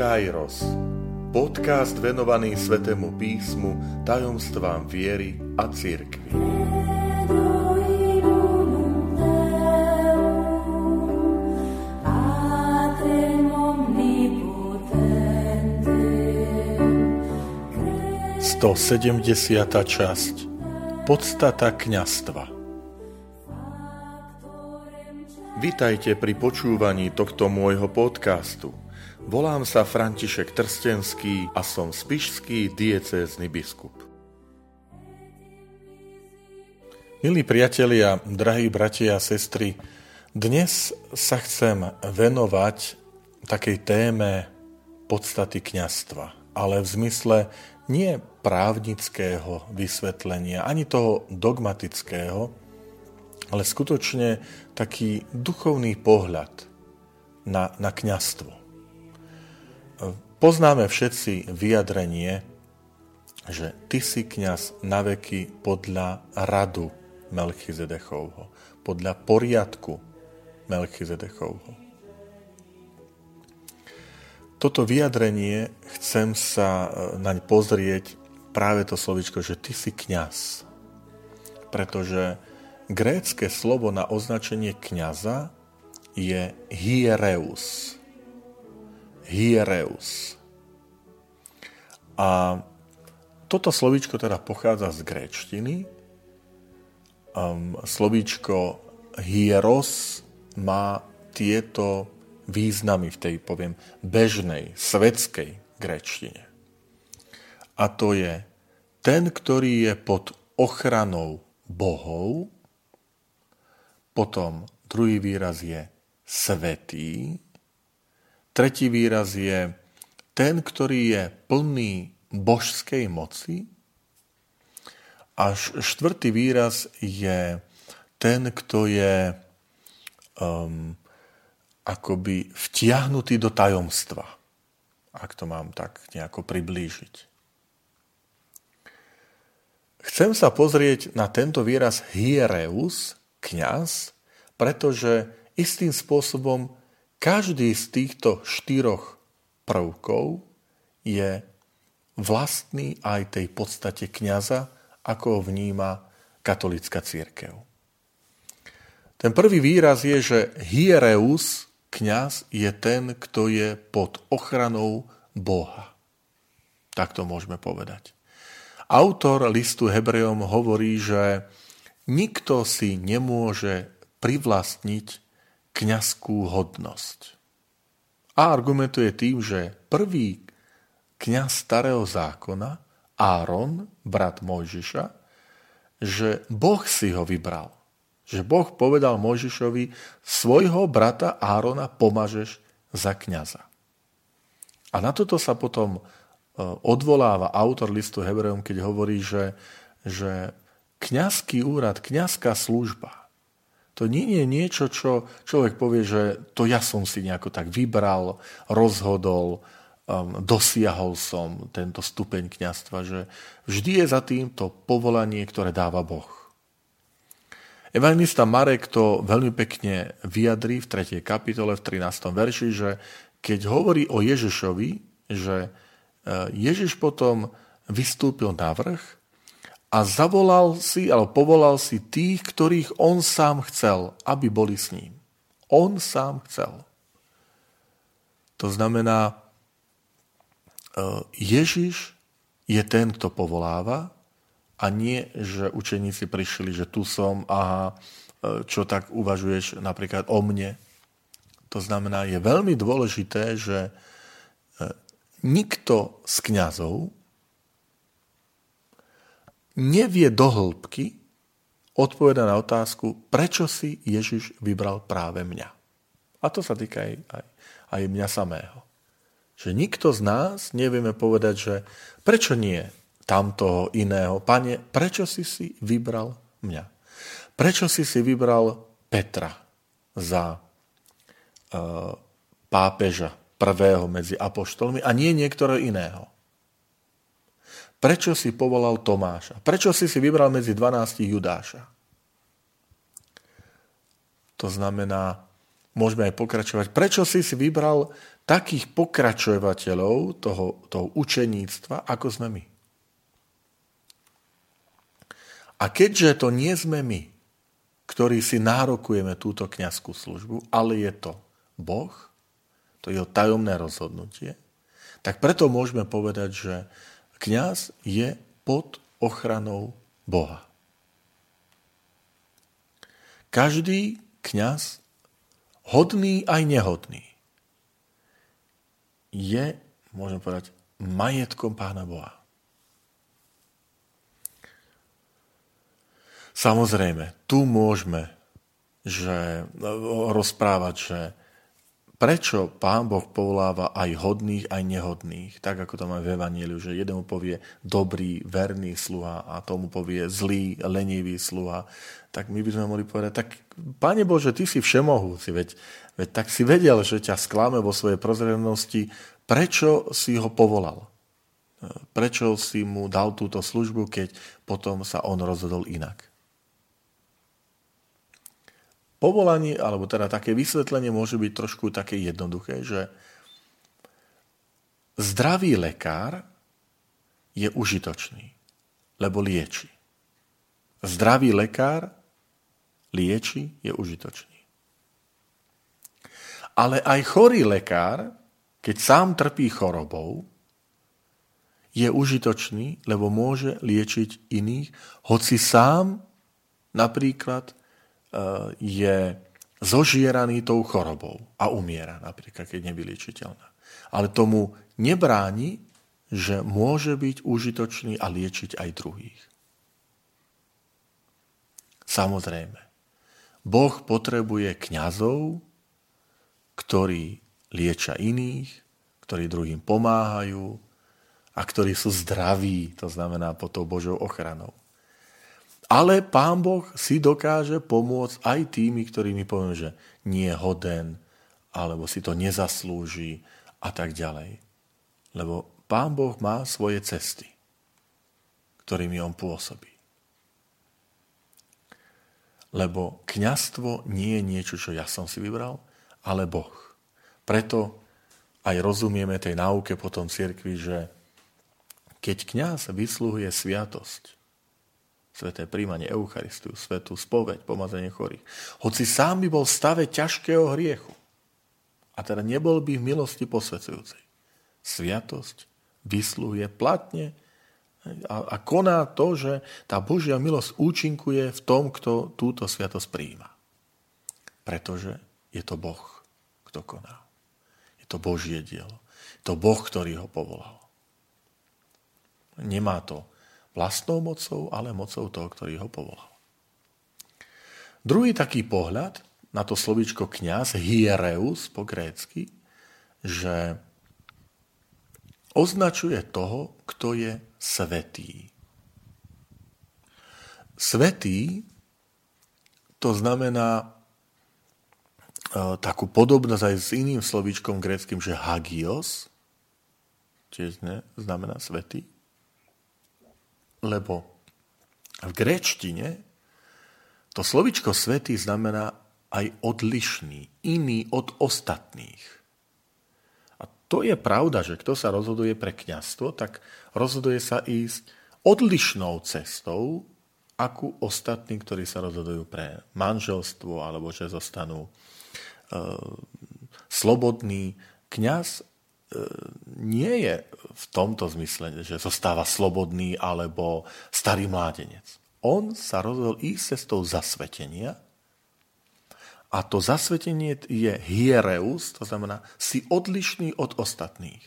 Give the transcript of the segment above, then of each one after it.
Kairos, podcast venovaný Svätému písmu, tajomstvám viery a cirkvi. Sto 70. časť. Podstata kňazstva. Vitajte pri počúvaní tohto môjho podcastu. Volám sa František Trstenský a som spišský diecézny biskup. Milí priatelia, drahí bratia a sestry, dnes sa chcem venovať takej téme podstaty kňazstva, ale v zmysle nie právnického vysvetlenia, ani toho dogmatického, ale skutočne taký duchovný pohľad na kňazstvo. Poznáme všetci vyjadrenie, že ty si kňaz na veky podľa radu Melchizedechovho, podľa poriadku Melchizedechovho. Toto vyjadrenie chcem sa naň pozrieť, práve to slovičko, že ty si kňaz, pretože grécke slovo na označenie kňaza je hiereus. Hiereus. A toto slovíčko teda pochádza z gréčtiny. Slovíčko hieros má tieto významy v tej, poviem, bežnej, svetskej gréčtine. A to je ten, ktorý je pod ochranou bohov. Potom druhý výraz je svätý. Tretí výraz je ten, ktorý je plný božskej moci. A štvrtý výraz je ten, kto je akoby vtiahnutý do tajomstva. Ak to mám tak nejako priblížiť. Chcem sa pozrieť na tento výraz hiereus, kňaz, pretože istým spôsobom každý z týchto štyroch prvkov je vlastný aj tej podstate kňaza, ako ho vníma katolícka cirkev. Ten prvý výraz je, že hiereus, kňaz, je ten, kto je pod ochranou Boha. Tak to môžeme povedať. Autor listu Hebrejom hovorí, že nikto si nemôže privlastniť kňazskú hodnosť. A argumentuje tým, že prvý kňaz starého zákona, Áron, brat Mojžiša, že Boh si ho vybral. Že Boh povedal Mojžišovi, svojho brata Árona pomažeš za kňaza. A na toto sa potom odvoláva autor listu Hebrejom, keď hovorí, že kňazský úrad, kňazská služba, to nie je niečo, čo človek povie, že to ja som si nejako tak vybral, rozhodol, dosiahol som tento stupeň kňazstva, že vždy je za týmto povolanie, ktoré dáva Boh. Evangelista Marek to veľmi pekne vyjadrí v 3. kapitole, v 13. verši, že keď hovorí o Ježišovi, že Ježiš potom vystúpil na vrch a povolal si tých, ktorých on sám chcel, aby boli s ním. On sám chcel. To znamená, Ježiš je ten, kto povoláva, a nie, že učeníci prišli, že tu som, aha, čo tak uvažuješ napríklad o mne. To znamená, je veľmi dôležité, že nikto z kňazov nevie do hĺbky odpovedať na otázku, prečo si Ježiš vybral práve mňa. A to sa týka aj mňa samého. Že nikto z nás nevieme povedať, že prečo nie tamtoho iného. Pane, prečo si vybral mňa? Prečo si vybral Petra za pápeža prvého medzi apoštolmi a nie niektorého iného? Prečo si povolal Tomáša? Prečo si vybral medzi 12 Judáša? To znamená, môžeme aj pokračovať. Prečo si si vybral takých pokračovateľov toho učeníctva, ako sme my? A keďže to nie sme my, ktorí si nárokujeme túto kňazskú službu, ale je to Boh, to je jeho tajomné rozhodnutie, tak preto môžeme povedať, že kňaz je pod ochranou Boha. Každý kňaz, hodný aj nehodný, je, môžem povedať, majetkom Pána Boha. Samozrejme, tu môžeme rozprávať, že prečo Pán Boh povoláva aj hodných, aj nehodných, tak ako to máme v Evanjeliu, že jeden mu povie dobrý, verný sluha a tomu povie zlý, lenivý sluha, tak my by sme mohli povedať, tak Pane Bože, Ty si všemohúci, veď tak si vedel, že ťa sklame vo svojej prozrevnosti, prečo si ho povolal? Prečo si mu dal túto službu, keď potom sa on rozhodol inak? Povolanie, alebo teda také vysvetlenie môže byť trošku také jednoduché, že zdravý lekár je užitočný, lebo lieči. Zdravý lekár lieči, je užitočný. Ale aj chorý lekár, keď sám trpí chorobou, je užitočný, lebo môže liečiť iných, hoci sám napríklad je zožieraný tou chorobou a umiera napríklad, keď je nevyliečiteľná. Ale tomu nebráni, že môže byť užitočný a liečiť aj druhých. Samozrejme, Boh potrebuje kňazov, ktorí liečia iných, ktorí druhým pomáhajú a ktorí sú zdraví, to znamená pod tou Božou ochranou. Ale Pán Boh si dokáže pomôcť aj tými, ktorí mi povieme, že nie je hoden, alebo si to nezaslúži a tak ďalej. Lebo Pán Boh má svoje cesty, ktorými on pôsobí. Lebo kňazstvo nie je niečo, čo ja som si vybral, ale Boh. Preto aj rozumieme tej náuke potom cirkvi, že keď kňaz vyslúhuje sviatosť, sveté príjmanie, Eucharistiu, svetú spoveď, pomazanie chorých. Hoci sám by bol v stave ťažkého hriechu a teda nebol by v milosti posvedzujúcej. Sviatosť vyslúhuje platne a koná to, že tá Božia milosť účinkuje v tom, kto túto sviatosť prijíma. Pretože je to Boh, kto koná. Je to Božie dielo. Je to Boh, ktorý ho povolal. Nemá to vlastnou mocou, ale mocou toho, ktorý ho povolal. Druhý taký pohľad na to slovíčko kňaz, hiereus po grécky, že označuje toho, kto je svätý. Svätý, to znamená takú podobnosť aj s iným slovíčkom gréckym, že hagios, čiže znamená svätý. Lebo v gréčtine to slovičko svätý znamená aj odlišný, iný od ostatných. A to je pravda, že kto sa rozhoduje pre kňazstvo, tak rozhoduje sa ísť odlišnou cestou, akú ostatní, ktorí sa rozhodujú pre manželstvo, alebo že zostanú slobodní. Kňaz nie je v tomto zmysle, že zostáva slobodný alebo starý mládenec. On sa rozhodol ísť cestou zasvetenia a to zasvetenie je hiereus, to znamená si odlišný od ostatných.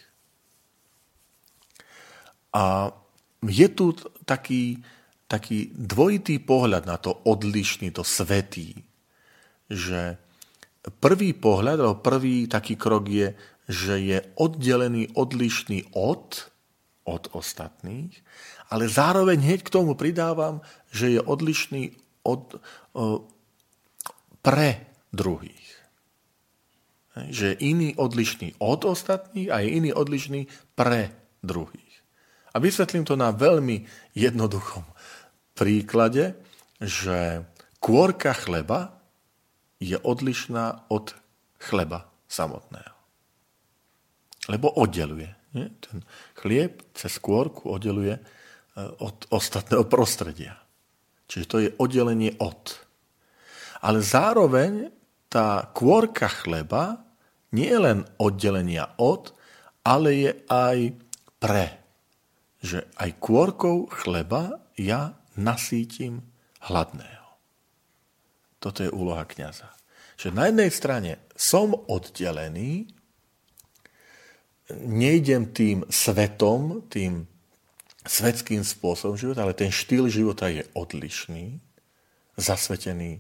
A je tu taký dvojitý pohľad na to odlišný, to svätý, že prvý pohľad, alebo prvý taký krok je, že je oddelený, odlišný od ostatných, ale zároveň hneď k tomu pridávam, že je odlišný pre druhých. Že je iný odlišný od ostatných a je iný odlišný pre druhých. A vysvetlím to na veľmi jednoduchom príklade, že kôrka chleba je odlišná od chleba samotného. Lebo oddeluje. Nie? Ten chlieb cez kôrku oddeluje od ostatného prostredia. Čiže to je oddelenie od. Ale zároveň tá kôrka chleba nie je len oddelenia od, ale je aj pre. Že aj kôrkou chleba ja nasýtim hladného. Toto je úloha kňaza. Že na jednej strane som oddelený, nejdem tým svetom, tým svetským spôsobom života, ale ten štýl života je odlišný, zasvetený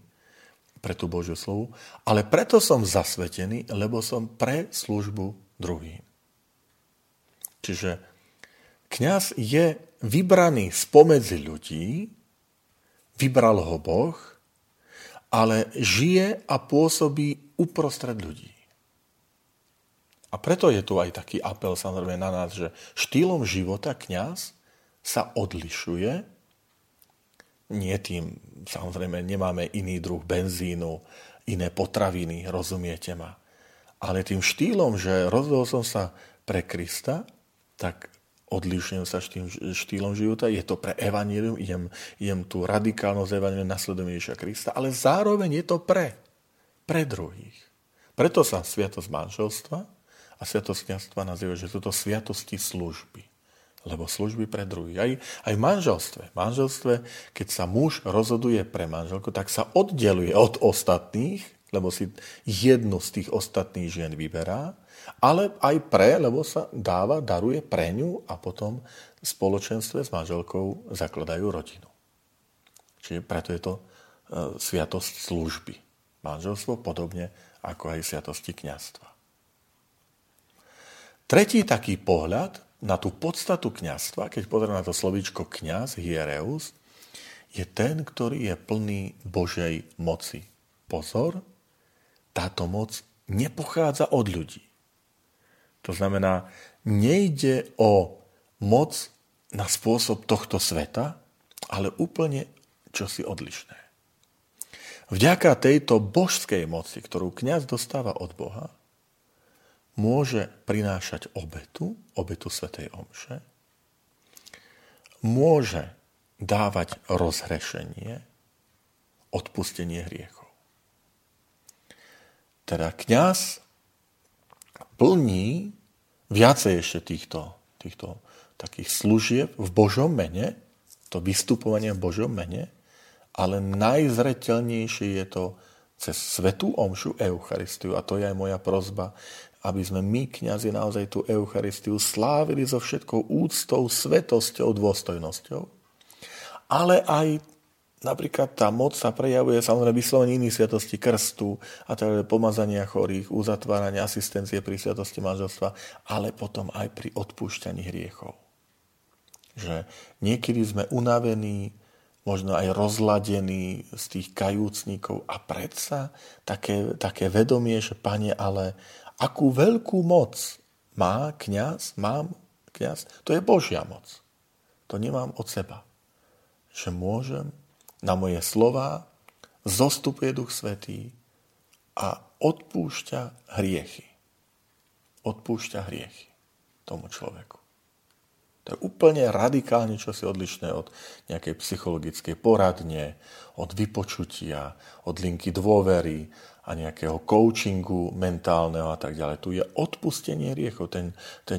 pre tú Božiu slovu, ale preto som zasvetený, lebo som pre službu druhým. Čiže kňaz je vybraný spomedzi ľudí, vybral ho Boh, ale žije a pôsobí uprostred ľudí. A preto je tu aj taký apel samozrejme na nás, že štýlom života kňaz sa odlišuje, nie tým, samozrejme nemáme iný druh benzínu, iné potraviny, rozumiete ma, ale tým štýlom, že rozhodol som sa pre Krista, tak odlišujem sa štýlom života, je to pre evanjelium, idem tú radikálnosť evanjelia, nasledujem Ježiša Krista, ale zároveň je to pre druhých. Preto sa sviatosť manželstva a sviatosť kňazstva nazýva, že sú to sviatosti služby, lebo služby pre druhých. Aj v manželstve, keď sa muž rozhoduje pre manželku, tak sa oddeluje od ostatných, lebo si jednu z tých ostatných žien vyberá, ale aj pre, lebo sa dáva, daruje pre ňu a potom v spoločenstve s manželkou zakladajú rodinu. Čiže preto je to sviatosť služby. Manželstvo podobne ako aj sviatosti kňazstva. Tretí taký pohľad na tú podstatu kňazstva, keď pozrieme na to slovíčko kňaz, hiereus, je ten, ktorý je plný Božej moci. Pozor, táto moc nepochádza od ľudí. To znamená, nejde o moc na spôsob tohto sveta, ale úplne čosi odlišné. Vďaka tejto božskej moci, ktorú kňaz dostáva od Boha, môže prinášať obetu svätej omše, môže dávať rozhrešenie, odpustenie hriechov. Teda kňaz plní viacej ešte týchto takých služieb v Božom mene, to vystupovanie v Božom mene, ale najzreteľnejšie je to cez svätú omšu, Eucharistiu. A to je aj moja prosba, aby sme my, kňazi, naozaj tú Eucharistiu slávili so všetkou úctou, svetosťou, dôstojnosťou, ale aj napríklad tá moc sa prejavuje samozrejme vyslovene iných sviatostí krstu a teda pomazania chorých, uzatvárania, asistencie pri sviatosti manželstva, ale potom aj pri odpúšťaní hriechov. Že niekedy sme unavení, možno aj rozladení z tých kajúcnikov a predsa také vedomie, že Pane, ale akú veľkú moc mám kňaz, to je Božia moc. To nemám od seba. Že môžem na moje slova zostupuje Duch Svätý a odpúšťa hriechy. Odpúšťa hriechy tomu človeku. To je úplne radikálne čosi odlišné od nejakej psychologickej poradne, od vypočutia, od linky dôvery a nejakého coachingu mentálneho a tak ďalej. Tu je odpustenie hriechov. Ten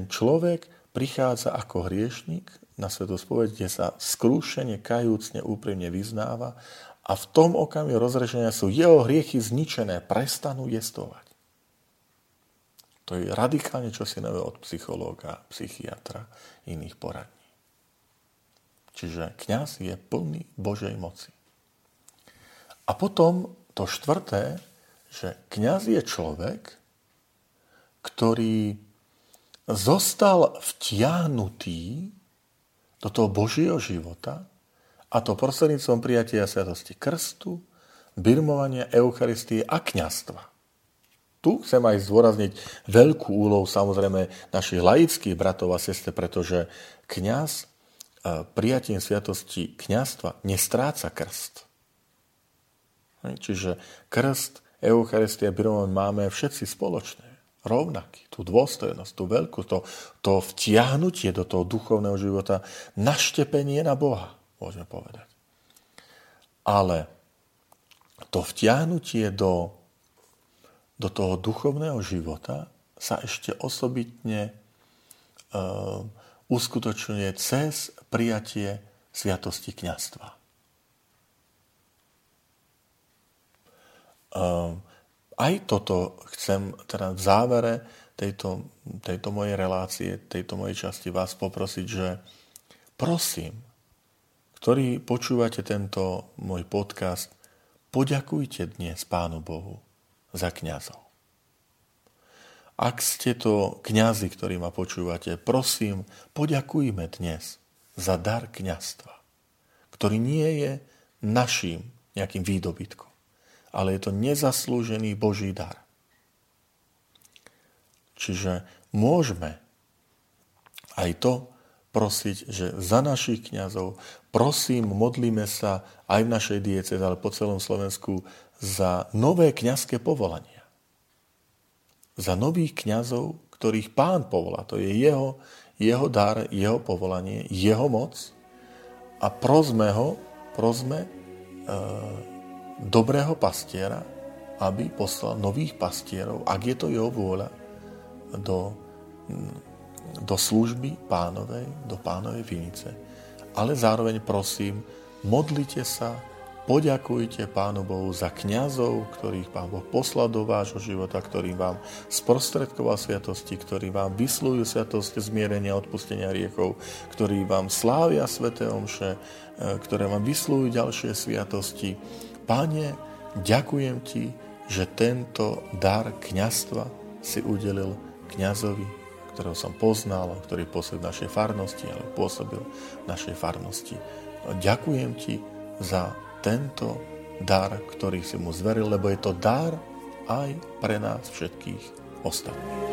človek prichádza ako hriešnik na svätospoveď, kde sa skrúšene, kajúcne, úprimne vyznáva a v tom okamihu rozrešenia sú jeho hriechy zničené, prestanú jestovať. To je radikálne čosi nové od psychológa, psychiatra, iných poradní. Čiže kňaz je plný Božej moci. A potom to štvrté, že kňaz je človek, ktorý zostal vtiahnutý do toho Božieho života a to prostredníctvom prijatia sviatosti krstu, birmovania, Eucharistie a kňazstva. Tu chcem aj zdôrazniť veľkú úlohu samozrejme našich laických bratov a sestier, pretože kňaz prijatím sviatosti kňazstva nestráca krst. Čiže krst, Eucharistie Birmovej máme všetci spoločné, rovnaký, tú dôstojnosť, tú veľkú, to vtiahnutie do toho duchovného života, naštepenie na Boha, môžeme povedať. Ale to vtiahnutie do toho duchovného života sa ešte osobitne uskutočňuje cez prijatie sviatosti kňazstva. Aj toto chcem teda v závere tejto mojej relácie, tejto mojej časti vás poprosiť, že prosím, ktorí počúvate tento môj podcast, poďakujte dnes Pánu Bohu za kňazov. Ak ste to kňazi, ktorí ma počúvate, prosím, poďakujme dnes za dar kňazstva, ktorý nie je naším nejakým výdobytkom, ale je to nezaslúžený Boží dar. Čiže môžeme aj to prosiť, že za našich kňazov, prosím, modlíme sa aj v našej diecéze, ale po celom Slovensku, za nové kňazské povolania. Za nových kňazov, ktorých Pán povolá. To je jeho dar, jeho povolanie, jeho moc. A prosme dobrého pastiera, aby poslal nových pastierov, ak je to jeho vôľa, do služby Pánovej, do Pánovej vinice. Ale zároveň prosím, modlite sa, poďakujte Pánu Bohu za kňazov, ktorých Pán Boh poslal do vášho života, ktorým vám sprostredkoval sviatosti, ktorí vám vyslújú sviatosť zmierenia a odpustenia riekov, ktorí vám slávia sväté omše, ktoré vám vyslújú ďalšie sviatosti. Pane, ďakujem Ti, že tento dar kňazstva si udelil kňazovi, ktorého som poznal, ktorý pôsobil v našej farnosti, ale pôsobil v našej farnosti. Ďakujem Ti za tento dar, ktorý si mu zveril, lebo je to dar aj pre nás všetkých ostatných.